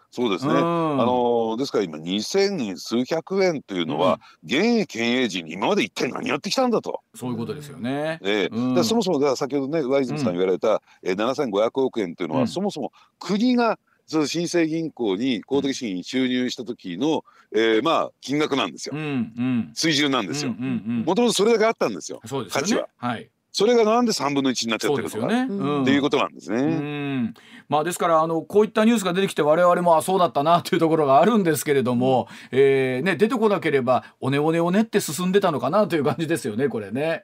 そうですね、うん、あのですから今にせんすうひゃくえんというのは、うん、現役経営陣に今まで一体何やってきたんだとそういうことですよね、えーうん、だそもそもだ先ほどね上泉さん言われた、うん、えななせんごひゃくおくえんというのは、うん、そもそも国がその新生銀行に公的資金注入した時の、うん、えー、まあ金額なんですよ、うんうん、水準なんですよ。もともとそれだけあったんですよ、そうですよね、価値は、はい、それがなんでさんぶんのいちになっちゃってるとかね、うん、っていうことなんですね、うん、まあ、ですからあのこういったニュースが出てきて我々もあそうだったなというところがあるんですけれども、うん、えーね、出てこなければおねおねおねって進んでたのかなという感じですよねこれね。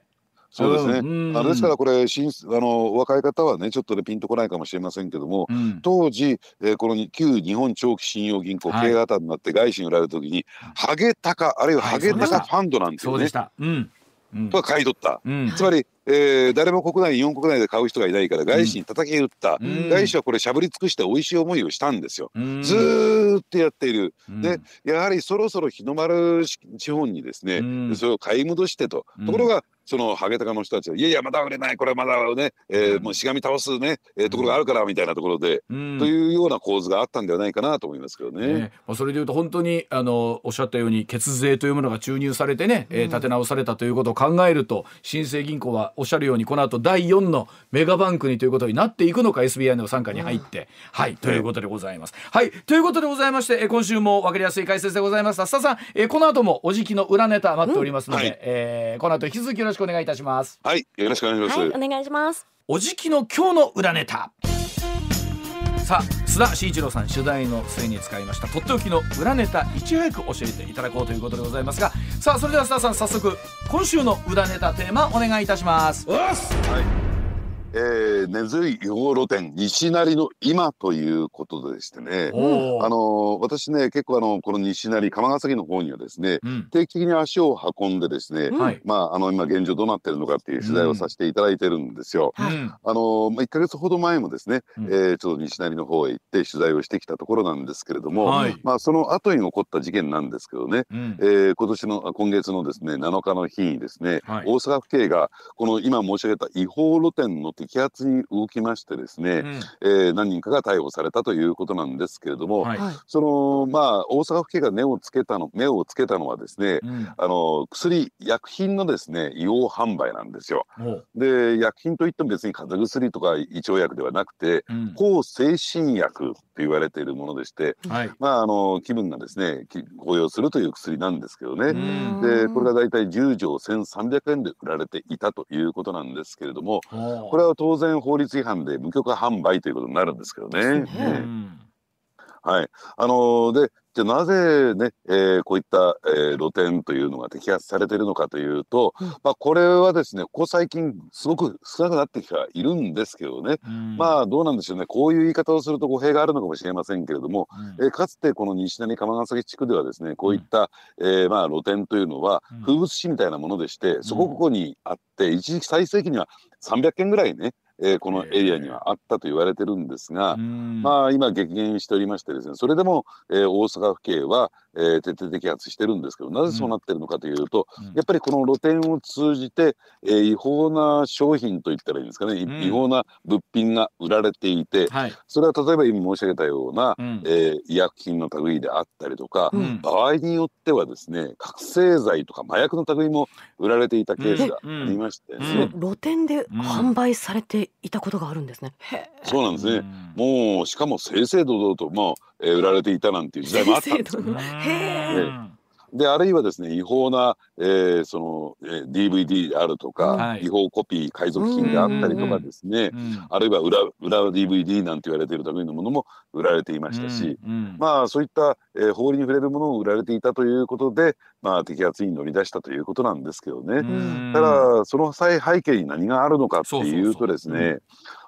そうですね、うん、あのですからこれ新あのお若い方はねちょっと、ね、ピンとこないかもしれませんけども、うん、当時、えー、この旧日本長期信用銀行、はい、経営型になって外資に売られるときにハゲタカあるいはハゲタカファンドなんですよね、はい、そうでした、うん、とは買い取った、うん、つまり、えー、誰も国内日本国内で買う人がいないから外資に叩き打った、うん、外資はこれしゃぶり尽くして美味しい思いをしたんですよ、うん、ずーっとやっている、うん、でやはりそろそろ日の丸資本にですね、うん、それを買い戻してと、うん、ところがそのハゲタカの人たちは、いやいやまだ売れない、これはまだね、えー、もうしがみ倒すね、えー、ところがあるからみたいなところで、うん、というような構図があったんではないかなと思いますけどね。ね、まあ、それでいうと本当にあのおっしゃったように血税というものが注入されてね、えー、立て直されたということを考えると、うん、新生銀行はおっしゃるようにこの後だいよんのメガバンクにということになっていくのか、 エスビーアイ の傘下に入って、うん、はいということでございます。はいということでございまして、今週も分かりやすい解説でございました。須田さん、えー、この後もおじきの裏ネタ待っておりますので、うんはいえー、この後引き続きよろしくお願いいたします。はいよろしくお願いします、はい、お願いします。おじきの今日の裏ネタ、さあ須田慎一郎さん取材の末に使いましたとっておきの裏ネタ、いち早く教えていただこうということでございますが、さあそれでは須田さん、早速今週の裏ネタテーマお願いいたします。はいえー、根強い違法露店西成の今ということでですね、あの私ね結構あのこの西成釜ヶ崎の方にはですね、うん、定期的に足を運んでですね、うん、まああの今現状どうなってるのかっていう取材をさせていただいてるんですよ、うん、あの、まあ、いっかげつほど前もですね、うんえー、ちょっと西成の方へ行って取材をしてきたところなんですけれども、はい、まあその後に起こった事件なんですけどね、うんえー、今年の今月のですねなのかの日にですね、はい、大阪府警がこの今申し上げた違法露店の摘発に動きましてですね、うんえー、何人かが逮捕されたということなんですけれども、はい、そのまあ大阪府警が目をつけたの目をつけたのはですね、うん、あの薬薬品のですね違法販売なんですよ。で薬品といっても別に風邪薬とか胃腸薬ではなくて、うん、向精神薬と言われているものでして、はい、まああの気分がですね高揚するという薬なんですけどね、でこれがだいたいじゅうじょうせんさんびゃくえんで売られていたということなんですけれども、これは当然法律違反で無許可販売ということになるんですけどね。うん、はい。あのー、でじゃあなぜね、えー、こういった、えー、露店というのが摘発されているのかというと、まあ、これはですねここ最近すごく少なくなってきてはいるんですけどね、うん、まあどうなんでしょうね、こういう言い方をすると語弊があるのかもしれませんけれども、うんえー、かつてこの西成釜ヶ崎地区ではですねこういった、うんえーまあ、露店というのは風物詩みたいなものでして、そこここにあって一時期最盛期にはさんびゃっけんぐらいねえー、このエリアにはあったと言われてるんですが、まあ今激減しておりましてですね、それでも、えー、大阪府警は、えー、徹底摘発してるんですけど、なぜそうなってるのかというと、うん、やっぱりこの露店を通じて、えー、違法な商品といったらいいんですかね、うん、違法な物品が売られていて、はい、それは例えば今申し上げたような、うんえー、医薬品の類であったりとか、うん、場合によってはですね覚醒剤とか麻薬の類も売られていたケースがありまして、うんうん、露店で販売されていたことがあるんですね。そうなんですね。もうしかも正々堂々と、まあ、えー、売られていたなんていう時代もあったんですよ。であるいはですね違法な、えー、その、えー、ディーブイディー であるとか、はい、違法コピー海賊品であったりとかですね、うんうん、あるいは裏裏 ディーブイディー なんて言われている類のものも売られていましたし、うんうん、まあそういった、えー、法に触れるものを売られていたということで、まあ摘発に乗り出したということなんですけどね、うん、ただその際背景に何があるのかっていうとですね、そうそうそう、うん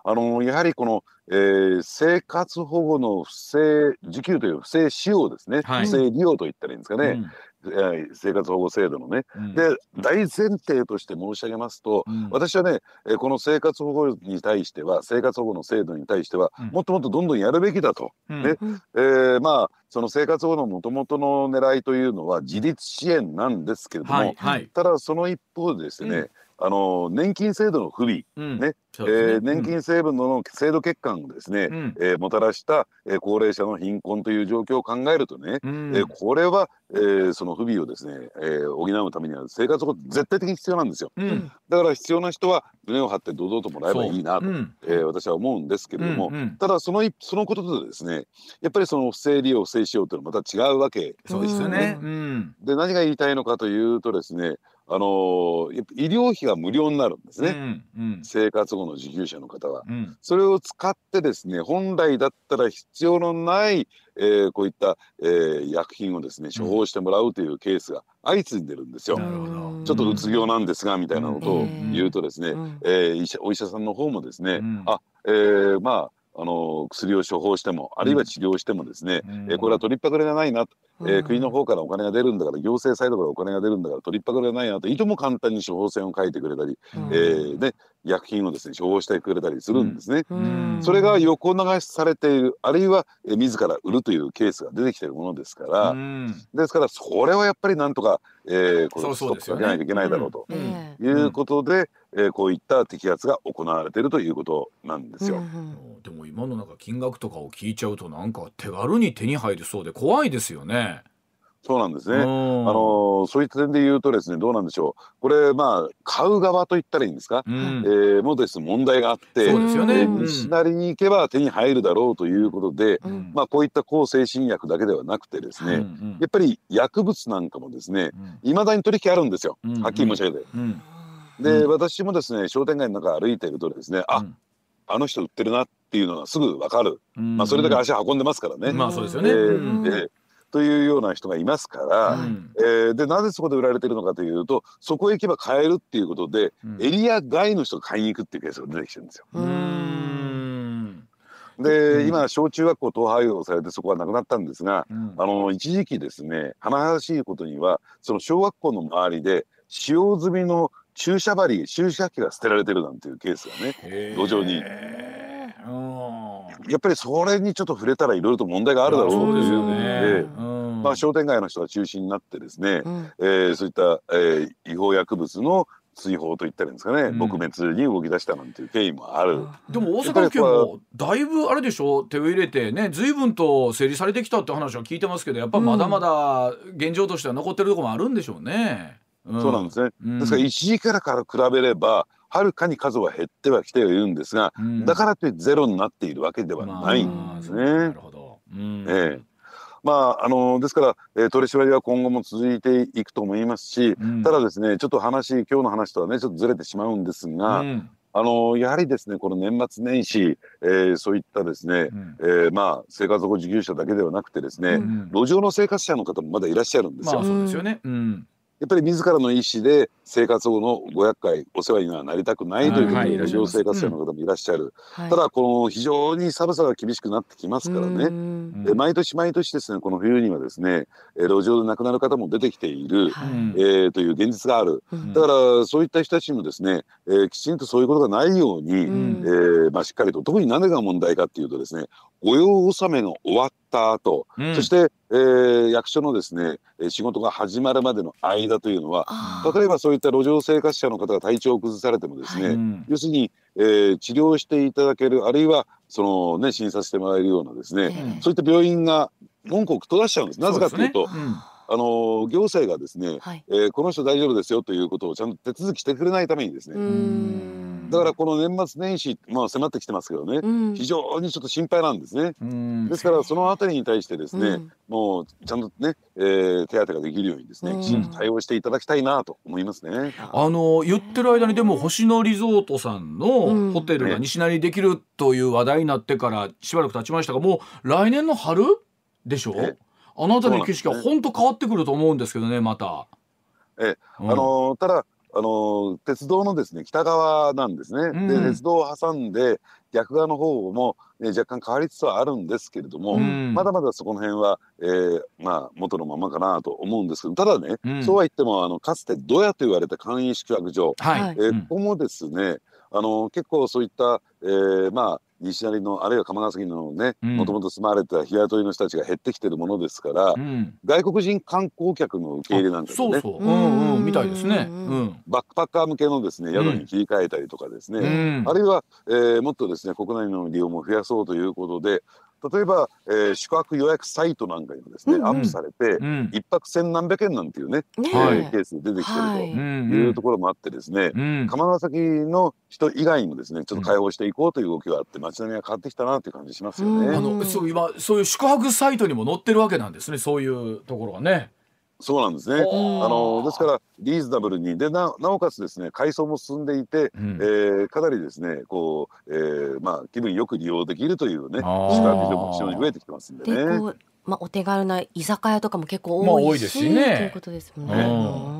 あのやはりこの、えー、生活保護の不正受給という不正使用ですね、はい、不正利用といったらいいんですかね、うんえー、生活保護制度のね、うん、で大前提として申し上げますと、うん、私はね、えー、この生活保護に対しては生活保護の制度に対しては、うん、もっともっとどんどんやるべきだと、うんねえー、まあその生活保護のもともとの狙いというのは自立支援なんですけれども、はいはい、ただその一方でですね、うんあの年金制度の不備、うんねえー、年金制度の制度欠陥をですね、うんえー、もたらした、えー、高齢者の貧困という状況を考えるとね、うんえー、これは、えー、その不備をですね、えー、補うためには生活保護絶対的に必要なんですよ、うん、だから必要な人は胸を張って堂々ともらえばいいなと、うんえー、私は思うんですけれども、うんうん、ただその、そのことでですねやっぱりその不正利用不正使用というのはまた違うわけですよね。そうですよね、うん、で何が言いたいのかというとですねあの医療費が無料になるんですね、うんうん、生活保護の受給者の方は、うん、それを使ってですね本来だったら必要のない、えー、こういった、えー、薬品をですね処方してもらうというケースが相次いでるんですよ、うん、ちょっとうつ病なんですがみたいなことを言うとですね、うんえーえー、医者お医者さんの方もですね、うん、あ、えー、まああの薬を処方してもあるいは治療してもですね、うんえー、これは取りっぱぐれがないなと、えー、国の方からお金が出るんだから、行政サイドからお金が出るんだから取りっぱかりがないなと、いとも簡単に処方箋を書いてくれたり、うん、えー、で薬品をですね処方してくれたりするんですね、うんうん、それが横流しされている、あるいは、えー、自ら売るというケースが出てきているものですから、うん、ですからそれはやっぱりなんとか、えー、こうストップかけないといけないだろうということで、えー、こういった摘発が行われているということなんですよ、うんうん、でも今のなんか金額とかを聞いちゃうとなんか手軽に手に入るそうで怖いですよね。そうなんですね、うん、あのそういった点で言うとですね、どうなんでしょう、これまあ買う側といったらいいんですか、うん、えー、もうですね問題があって、そうですよね、西成に行けば手に入るだろうということで、うん、まあ、こういった向精神薬だけではなくてですね、うんうん、やっぱり薬物なんかもですね、うん、未だに取引あるんですよ、うんうん、はっきり申し上げて、うん、で私もですね商店街の中歩いてるとですね、あ、うん、あの人売ってるなっていうのがすぐ分かる、うん、まあ、それだけ足運んでますからね、まあそうですよね、えーうん、でというような人がいますから、うん、えー、でなぜそこで売られてるのかというと、そこへ行けば買えるっていうことで、うん、エリア外の人が買いに行くっていうケースが出てきてるんですよ。うーん、で今小中学校統廃合されてそこはなくなったんですが、うん、あの一時期ですね、華々しいことにはその小学校の周りで使用済みの注射針、注射器が捨てられてるなんていうケースがね、路上に。やっぱりそれにちょっと触れたらいろいろと問題があるだろうというので、まあ、商店街の人が中心になってですね、うん、えー、そういった、えー、違法薬物の追放といったらいいんですかね、うん、撲滅に動き出したなんていう経緯もある、うん、でも大阪府警もだいぶあれでしょ、手を入れてね、随分と整理されてきたって話は聞いてますけど、やっぱりまだまだ現状としては残ってるところもあるんでしょうね。そうなんですね、うん、ですから一時からから比べればはるかに数は減ってはきているんですが、うん、だからといってゼロになっているわけではないんですね、まあ、なるほど、うん、えー、まああのですから、えー、取り締まりは今後も続いていくと思いますし、うん、ただですねちょっと話今日の話とはねちょっとずれてしまうんですが、うん、あのやはりですねこの年末年始、えー、そういったですね、うん、えー、まあ生活保護受給者だけではなくてですね、うん、路上の生活者の方もまだいらっしゃるんですよ。まあそうですよね、うん、やっぱり自らの意思で生活後のごひゃっかいお世話にはなりたくないということで路上生活者の方もいらっしゃる、はい、ただこの非常に寒さが厳しくなってきますからね、はい、で毎年毎年ですねこの冬にはですね路上で亡くなる方も出てきている、はい、えー、という現実がある。だからそういった人たちもですね、えー、きちんとそういうことがないように、えーまあ、しっかりと、特に何が問題かっていうとですね、御用納めの終わった後、うん、そして、えー、役所のですね仕事が始まるまでの間というのは、例えばそういった路上生活者の方が体調を崩されてもですね、はい、要するに、えー、治療していただける、あるいはその、ね、診察してもらえるようなですね、えー、そういった病院が文句を閉ざしちゃうんです。なぜかというと、あの行政がですね、はい、えー、この人大丈夫ですよということをちゃんと手続きしてくれないためにですね、うーん、だからこの年末年始、まあ、迫ってきてますけどね、うん、非常にちょっと心配なんですね。うん、ですからそのあたりに対してですね、うん、もうちゃんとね、えー、手当てができるようにですね、きちんと対応していただきたいなと思いますね。あの言ってる間にでも星野リゾートさんのホテルが西成にできるという話題になってからしばらく経ちましたが、もう来年の春でしょう。あの辺りの景色は本当変わってくると思うんですけどね、また。え、うん、あのただあの鉄道のですね北側なんですね、うん、で鉄道を挟んで逆側の方も、ね、若干変わりつつはあるんですけれども、うん、まだまだそこの辺は、えーまあ、元のままかなと思うんですけど、ただね、うん、そうは言ってもあのかつてドヤと言われた簡易宿泊所、はい、えー、ここもですねあの結構そういった、えー、まあ西成のあるいは鎌ヶ崎のねもともと住まわれてた日雇いの人たちが減ってきてるものですから、うん、外国人観光客の受け入れなんかもね、そうそう、うんうん、みたいですね、うん、バックパッカー向けのですね宿に切り替えたりとかですね、うん、あるいは、えー、もっとですね国内の利用も増やそうということで、例えば、えー、宿泊予約サイトなんかにもですね、うんうん、アップされて、うん、いっぱく千何百円なんていうね、ね、はい、ケースで出てきてるというところもあってですね、うん、釜ヶ崎の人以外にもですねちょっと開放していこうという動きがあって街並みが変わってきたなという感じしますよね、うん、あのそう今そういう宿泊サイトにも載ってるわけなんですね、そういうところがね。そうなんですね、あのですからリーズナブルにで な, なおかつですね改装も進んでいて、うん、えー、かなりですねこう、えーまあ、気分よく利用できるというね宿泊所も非常に増えてきてますんでね。でこうまあ、お手軽な居酒屋とかも結構多いしということですも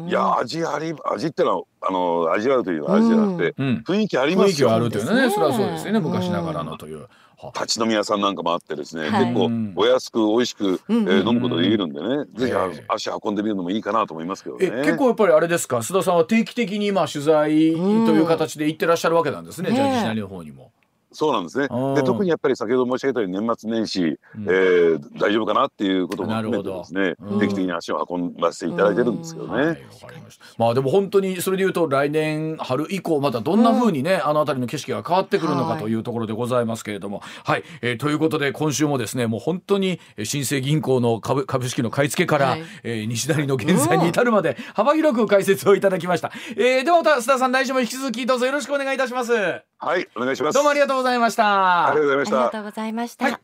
んね。いや味あり味ってのはあの味あるというのは味じゃなくて雰囲気ありますよ。雰囲気あるというね、それはそうですよね。昔ながらのという立ち飲み屋さんなんかもあってですね、結構お安く美味しく飲むことができるんでね、ぜひ足運んでみるのもいいかなと思いますけどね。結構やっぱりあれですか、須田さんは定期的に今取材という形で行ってらっしゃるわけなんですね。じゃあ自治体の方にも。そうなんですね。で特にやっぱり先ほど申し上げたように年末年始、うんえー、大丈夫かなっていうことも含めてですね、うん、定期的に足を運ばせていただいてるんですけどね。はい、わかりました。まあでも本当にそれでいうと来年春以降またどんな風にね、うん、あの辺りの景色が変わってくるのかというところでございますけれども、はい、はいえー、ということで今週もですねもう本当に新生銀行の 株, 株式の買い付けから、はいえー、西成の現在に至るまで幅広く解説をいただきました、うんえー、ではまた須田さん来週も引き続きどうぞよろしくお願いいたします。はい、お願いします。どうもありがとうございました。ありがとうございました。